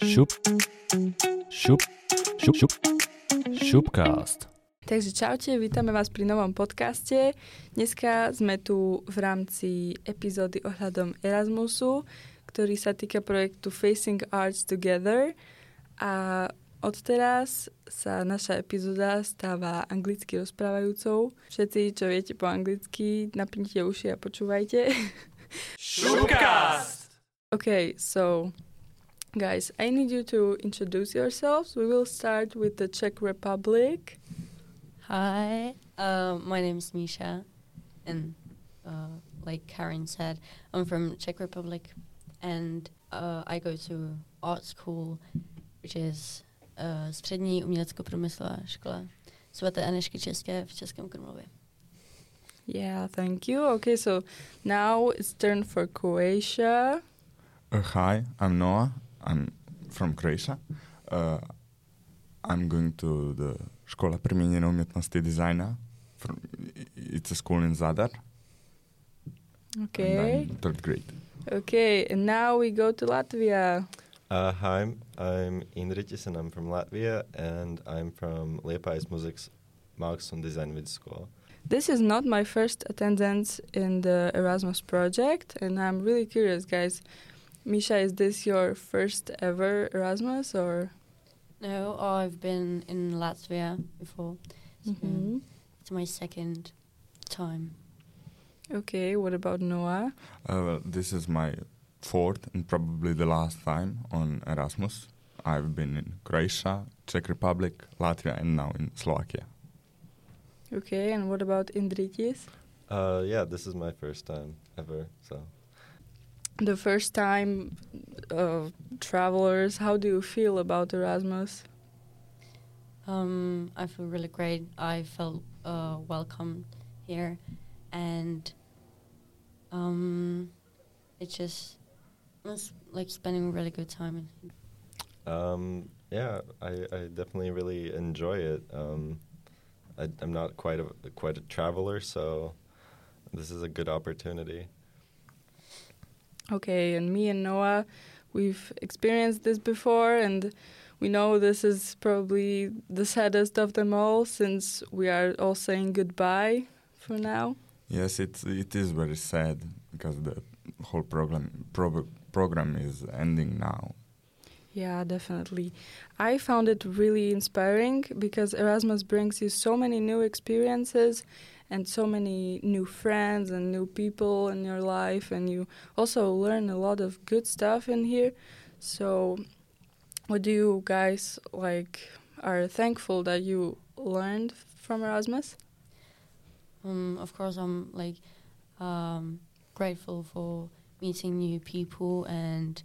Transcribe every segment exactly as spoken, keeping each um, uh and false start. Šup, šup, šup, šup, šupcast. Takže čaute, vítame vás pri novom podcaste. Dneska sme tu v rámci epizódy ohľadom Erasmusu, ktorý sa týka projektu Facing Arts Together. A odteraz sa naša epizóda stáva anglicky rozprávajúcou. Všetci, čo viete po anglicky, napnite uši a počúvajte. Šupcast! OK, so... Guys, I need you to introduce yourselves. We will start with the Czech Republic. Hi, uh, my name is Míša, and uh, like Karin said, I'm from Czech Republic, and uh, I go to art school, which is uh, Střední uměleckopromyslová škola svaté Anežky České v Českém Krumlově. Yeah, thank you. Okay, so now it's turn for Croatia. Uh, hi, I'm Noah. I'm from Croatia. Uh, I'm going to the škola Primijenjene Umjetnosti Dizajna. From, it's a school in Zadar. Okay. And I'm third grade. Okay, and now we go to Latvia. Uh, hi, I'm Indriķis and I'm from Latvia, and I'm from Liepājas Mūzikas, Mākslas un Dizaina vidusskola. This is not my first attendance in the Erasmus project, and I'm really curious, guys. Míša, is this your first ever Erasmus, or...? No, I've been in Latvia before, so mm-hmm. It's my second time. Okay, what about Noah? Uh, well, this is my fourth and probably the last time on Erasmus. I've been in Croatia, Czech Republic, Latvia, and now in Slovakia. Okay, and what about Indriķis? Uh, yeah, this is my first time ever, so... The first time uh, travelers, how do you feel about Erasmus? Um, I feel really great. I felt uh, welcome here, and um, it's just it was like spending a really good time. Um, yeah, I, I definitely really enjoy it. Um, I, I'm not quite a quite a traveler, so this is a good opportunity. Okay, and me and Noah, we've experienced this before, and we know this is probably the saddest of them all, since we are all saying goodbye for now. Yes, it's it is very sad because the whole program pro- program is ending now. Yeah, definitely. I found it really inspiring because Erasmus brings you so many new experiences and so many new friends and new people in your life, and you also learn a lot of good stuff in here. So what do you guys like are thankful that you learned from Erasmus? Um, of course, I'm like um, grateful for meeting new people, and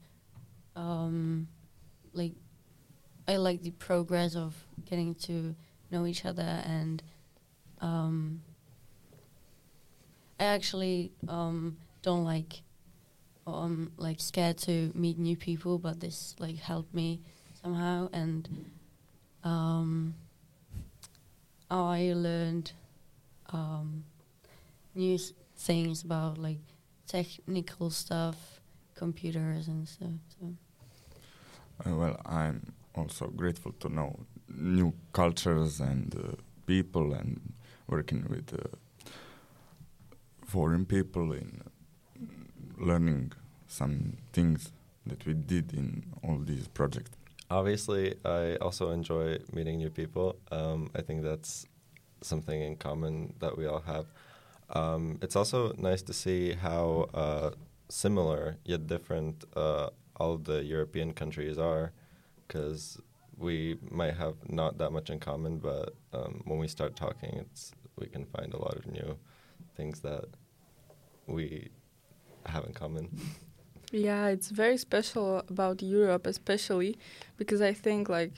um like I like the progress of getting to know each other, and um, I actually um, don't like or I'm like scared to meet new people, but this like helped me somehow, and um, I learned um, new s- things about like technical stuff, computers and stuff. So. Uh, well, I'm also grateful to know new cultures and uh, people, and working with uh, foreign people in learning some things that we did in all these projects. Obviously, I also enjoy meeting new people. Um, I think that's something in common that we all have. Um, it's also nice to see how uh, similar yet different uh, all the European countries are, because we might have not that much in common, but um, when we start talking, it's we can find a lot of new things that we have in common. Yeah, it's very special about Europe, especially because I think like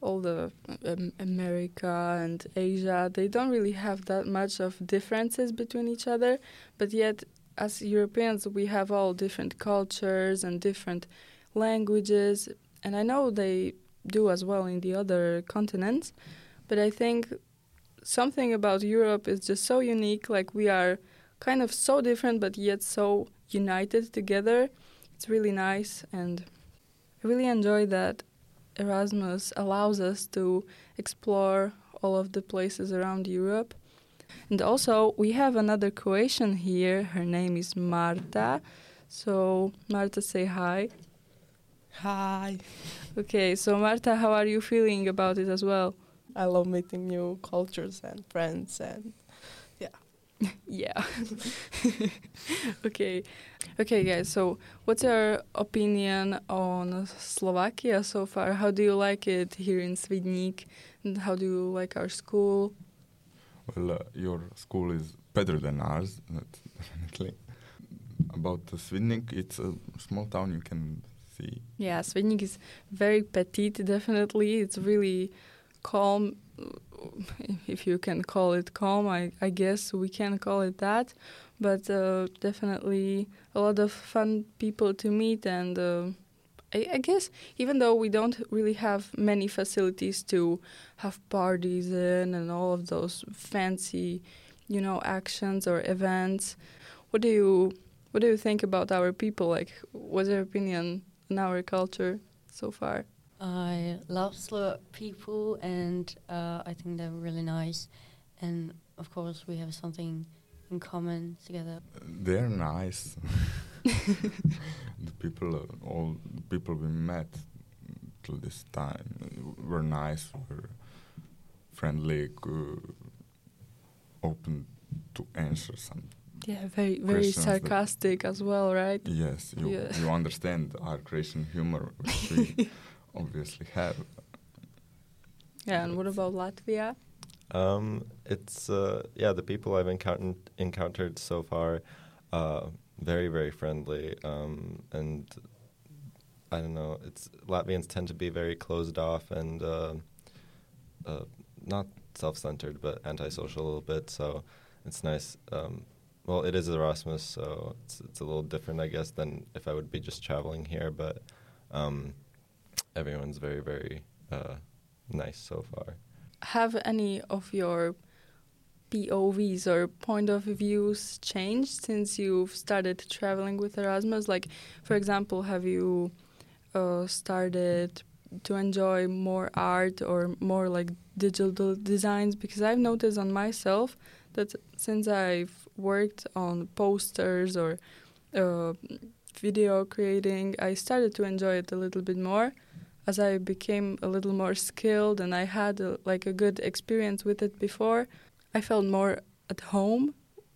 all the um, America and Asia, they don't really have that much of differences between each other, but yet as Europeans, we have all different cultures and different languages, and I know they do as well in the other continents, but I think something about Europe is just so unique, like we are kind of so different, but yet so united together. It's really nice, and really enjoy that Erasmus allows us to explore all of the places around Europe. And also we have another Croatian here. Her name is Marta. So Marta, say hi. Hi. Okay, so Marta, how are you feeling about it as well? I love meeting new cultures and friends and yeah. yeah. okay. Okay, guys, so what's your opinion on Slovakia so far? How do you like it here in Svidník? And how do you like our school? Well, uh, your school is better than ours, definitely. About uh, Svidník, it's a small town you can see. Yeah, Svidník is very petite, definitely. It's really calm, if you can call it calm, I, I guess we can call it that. But uh, definitely a lot of fun people to meet. And uh, I, I guess even though we don't really have many facilities to have parties in and all of those fancy, you know, actions or events, what do you what do you think about our people? Like, what's your opinion on our culture so far? I love Slovak people, and uh, I think they're really nice. And of course, we have something in common together. They're nice. the people, uh, all the people we met till this time were nice, were friendly, uh, open to answer something. Yeah, very, very sarcastic as well, right? Yes, you yeah. you understand our Croatian humor, which we obviously have. Yeah, and what about Latvia? Um, it's uh, yeah, the people I've encountered encountered so far, uh, very, very friendly, um, and I don't know. It's Latvians tend to be very closed off and uh, uh, not self-centered, but antisocial a little bit. So it's nice. Um, Well, it is Erasmus, so it's it's a little different, I guess, than if I would be just traveling here. But um, everyone's very, very uh, nice so far. Have any of your P O Vs or point of views changed since you've started traveling with Erasmus? Like, for example, have you uh, started to enjoy more art or more like digital designs? Because I've noticed on myself that since I've worked on posters or uh, video creating, I started to enjoy it a little bit more as I became a little more skilled, and I had a, like a good experience with it before. I felt more at home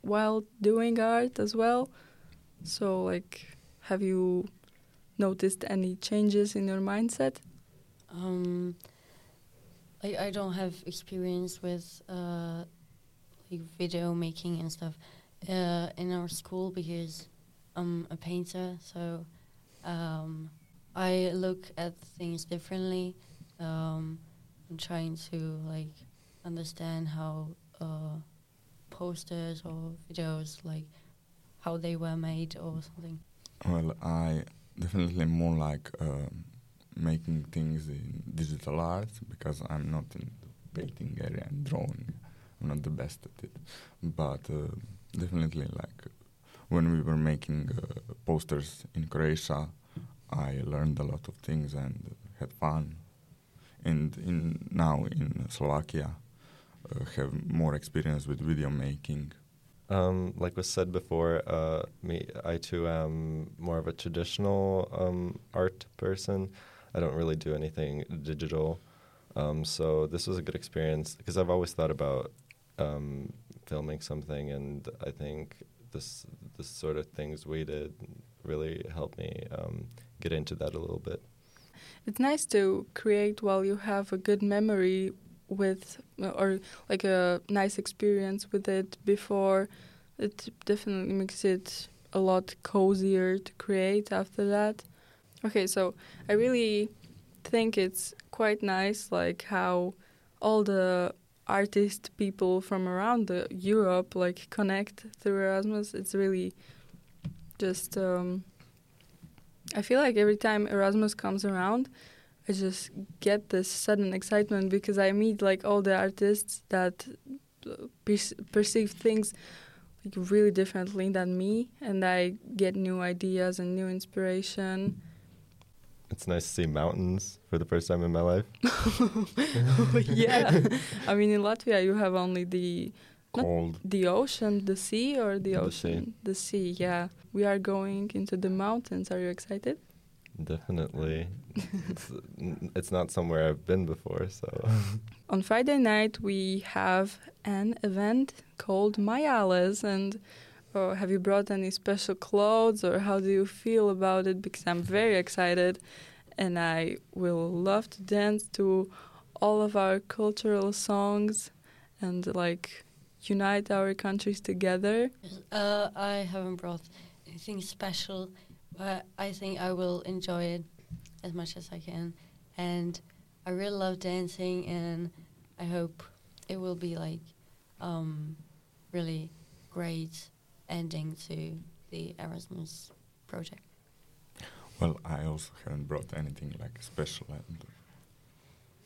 while doing art as well. So, like, have you noticed any changes in your mindset? Um, I, I don't have experience with Uh video making and stuff uh, in our school because I'm a painter, so um, I look at things differently. Um, I'm trying to like understand how uh, posters or videos, like how they were made or something. Well, I definitely more like uh, making things in digital art because I'm not in the painting area and drawing. Not the best at it, but uh, definitely like when we were making uh, posters in Croatia, I learned a lot of things and had fun. And in now in Slovakia, uh, have more experience with video making. Um, like was said before, uh, me I too am more of a traditional um, art person. I don't really do anything digital, um, so this was a good experience because I've always thought about Um, filming something, and I think this this sort of things we did really helped me um, get into that a little bit. It's nice to create while you have a good memory with, or like a nice experience with it before. It definitely makes it a lot cozier to create after that. Okay, so I really think it's quite nice, like how all the artist people from around the Europe like connect through Erasmus. It's really just um, I feel like every time Erasmus comes around, I just get this sudden excitement because I meet like all the artists that per- perceive things like really differently than me, and I get new ideas and new inspiration. It's nice to see mountains for the first time in my life. Yeah. I mean, in Latvia, you have only the... Cold. The ocean, the sea, or the ocean? The sea. The sea, yeah. We are going into the mountains. Are you excited? Definitely. It's, it's not somewhere I've been before, so... On Friday night, we have an event called Mayales, and... Or have you brought any special clothes, or how do you feel about it? Because I'm very excited, and I will love to dance to all of our cultural songs and, like, unite our countries together. Uh, I haven't brought anything special, but I think I will enjoy it as much as I can. And I really love dancing, and I hope it will be, like, um, really great ending to the Erasmus project. Well, I also haven't brought anything like special and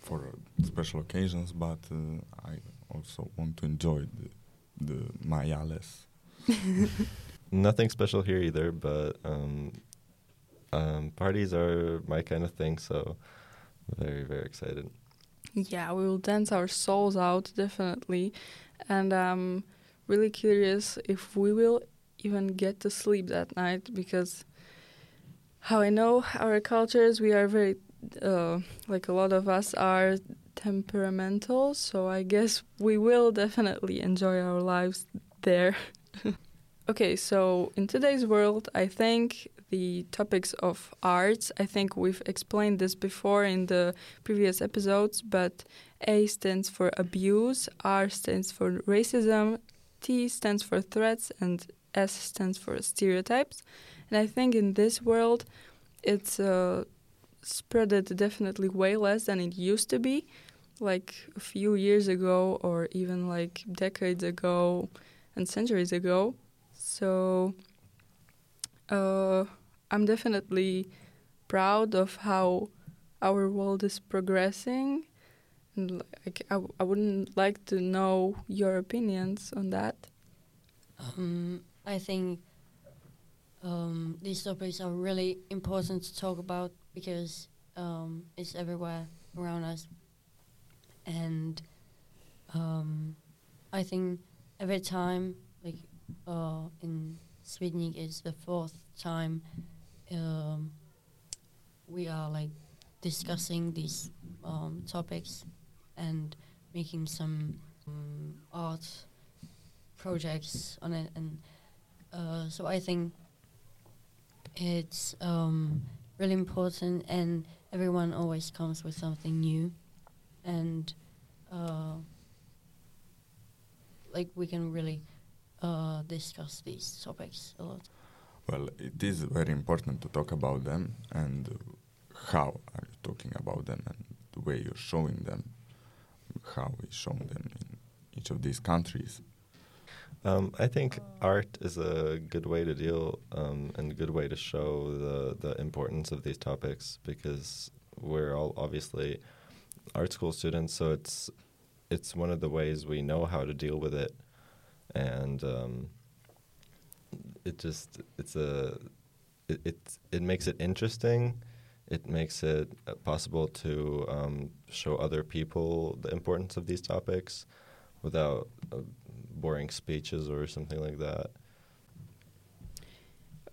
for special occasions, but uh, I also want to enjoy the, the Mayales. Nothing special here either, but um, um, parties are my kind of thing, so very, very excited. Yeah, we will dance our souls out, definitely. And um really curious if we will even get to sleep that night, because how I know our cultures, we are very, uh, like a lot of us are temperamental, so I guess we will definitely enjoy our lives there. Okay, so in today's world, I think the topics of arts, I think we've explained this before in the previous episodes, but A stands for abuse, R stands for racism, T stands for threats, and S stands for stereotypes. And I think in this world, it's uh, spreaded definitely way less than it used to be, like a few years ago, or even like decades ago and centuries ago. So uh, I'm definitely proud of how our world is progressing. Like, I, w- I wouldn't like to know your opinions on that. Um, I think um, these topics are really important to talk about, because um, it's everywhere around us. And um, I think every time, like uh, in Svidník, it's the fourth time um, we are like discussing these um, topics and making some um, art projects on it, and uh, so I think it's um, really important, and everyone always comes with something new, and uh, like we can really uh, discuss these topics a lot. Well, it is very important to talk about them, and uh, how are you talking about them, and the way you're showing them, how we show them in each of these countries. Um, I think art is a good way to deal um, and a good way to show the, the importance of these topics, because we're all obviously art school students, so it's it's one of the ways we know how to deal with it, and um, it just it's a it, it it makes it interesting. It makes it possible to um, show other people the importance of these topics without uh, boring speeches or something like that.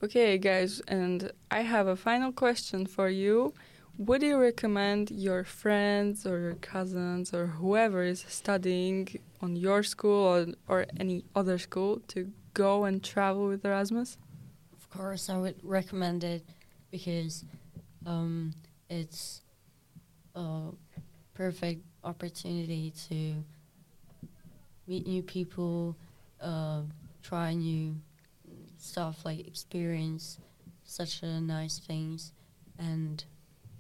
Okay, guys, and I have a final question for you. Would you recommend your friends or your cousins or whoever is studying on your school or, or any other school to go and travel with Erasmus? Of course, I would recommend it, because... Um, it's a perfect opportunity to meet new people, uh, try new stuff, like experience such a nice things, and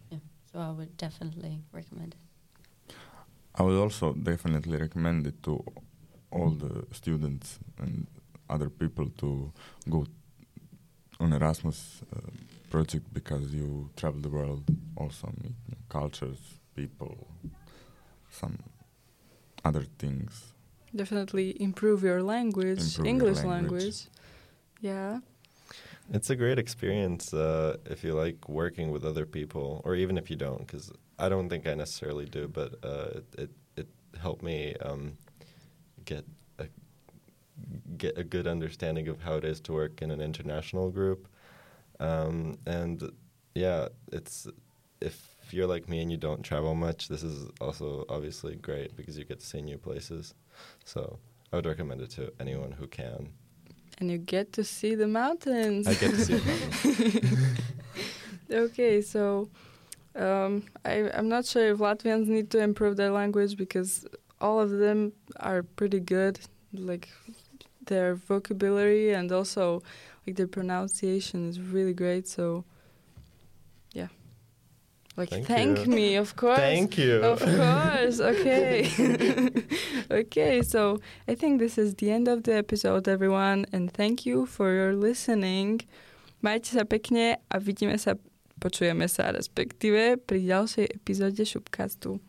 yeah, so I would definitely recommend it. I would also definitely recommend it to all the students and other people to go on Erasmus uh, project, because you travel the world, also meet new cultures, people, some other things. Definitely improve your language, improve English your language. language. Yeah. It's a great experience uh, if you like working with other people, or even if you don't, because I don't think I necessarily do, but uh, it, it it helped me um, get a, get a good understanding of how it is to work in an international group. Um, and yeah, it's if you're like me and you don't travel much, this is also obviously great because you get to see new places. So I would recommend it to anyone who can. And you get to see the mountains. I get to see the mountains. Okay, so um, I, I'm not sure if Latvians need to improve their language because all of them are pretty good, like their vocabulary and also like their pronunciation is really great. So, yeah. Like, thank, thank me, of course. Thank you. Of course, okay. Okay, so I think this is the end of the episode, everyone, and thank you for your listening. Majte sa pekne a vidíme sa, počujeme sa, respektíve pri ďalšej epizóde Šupcastu.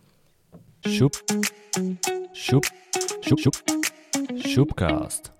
Šup, šup, šup, šup, Šupcast.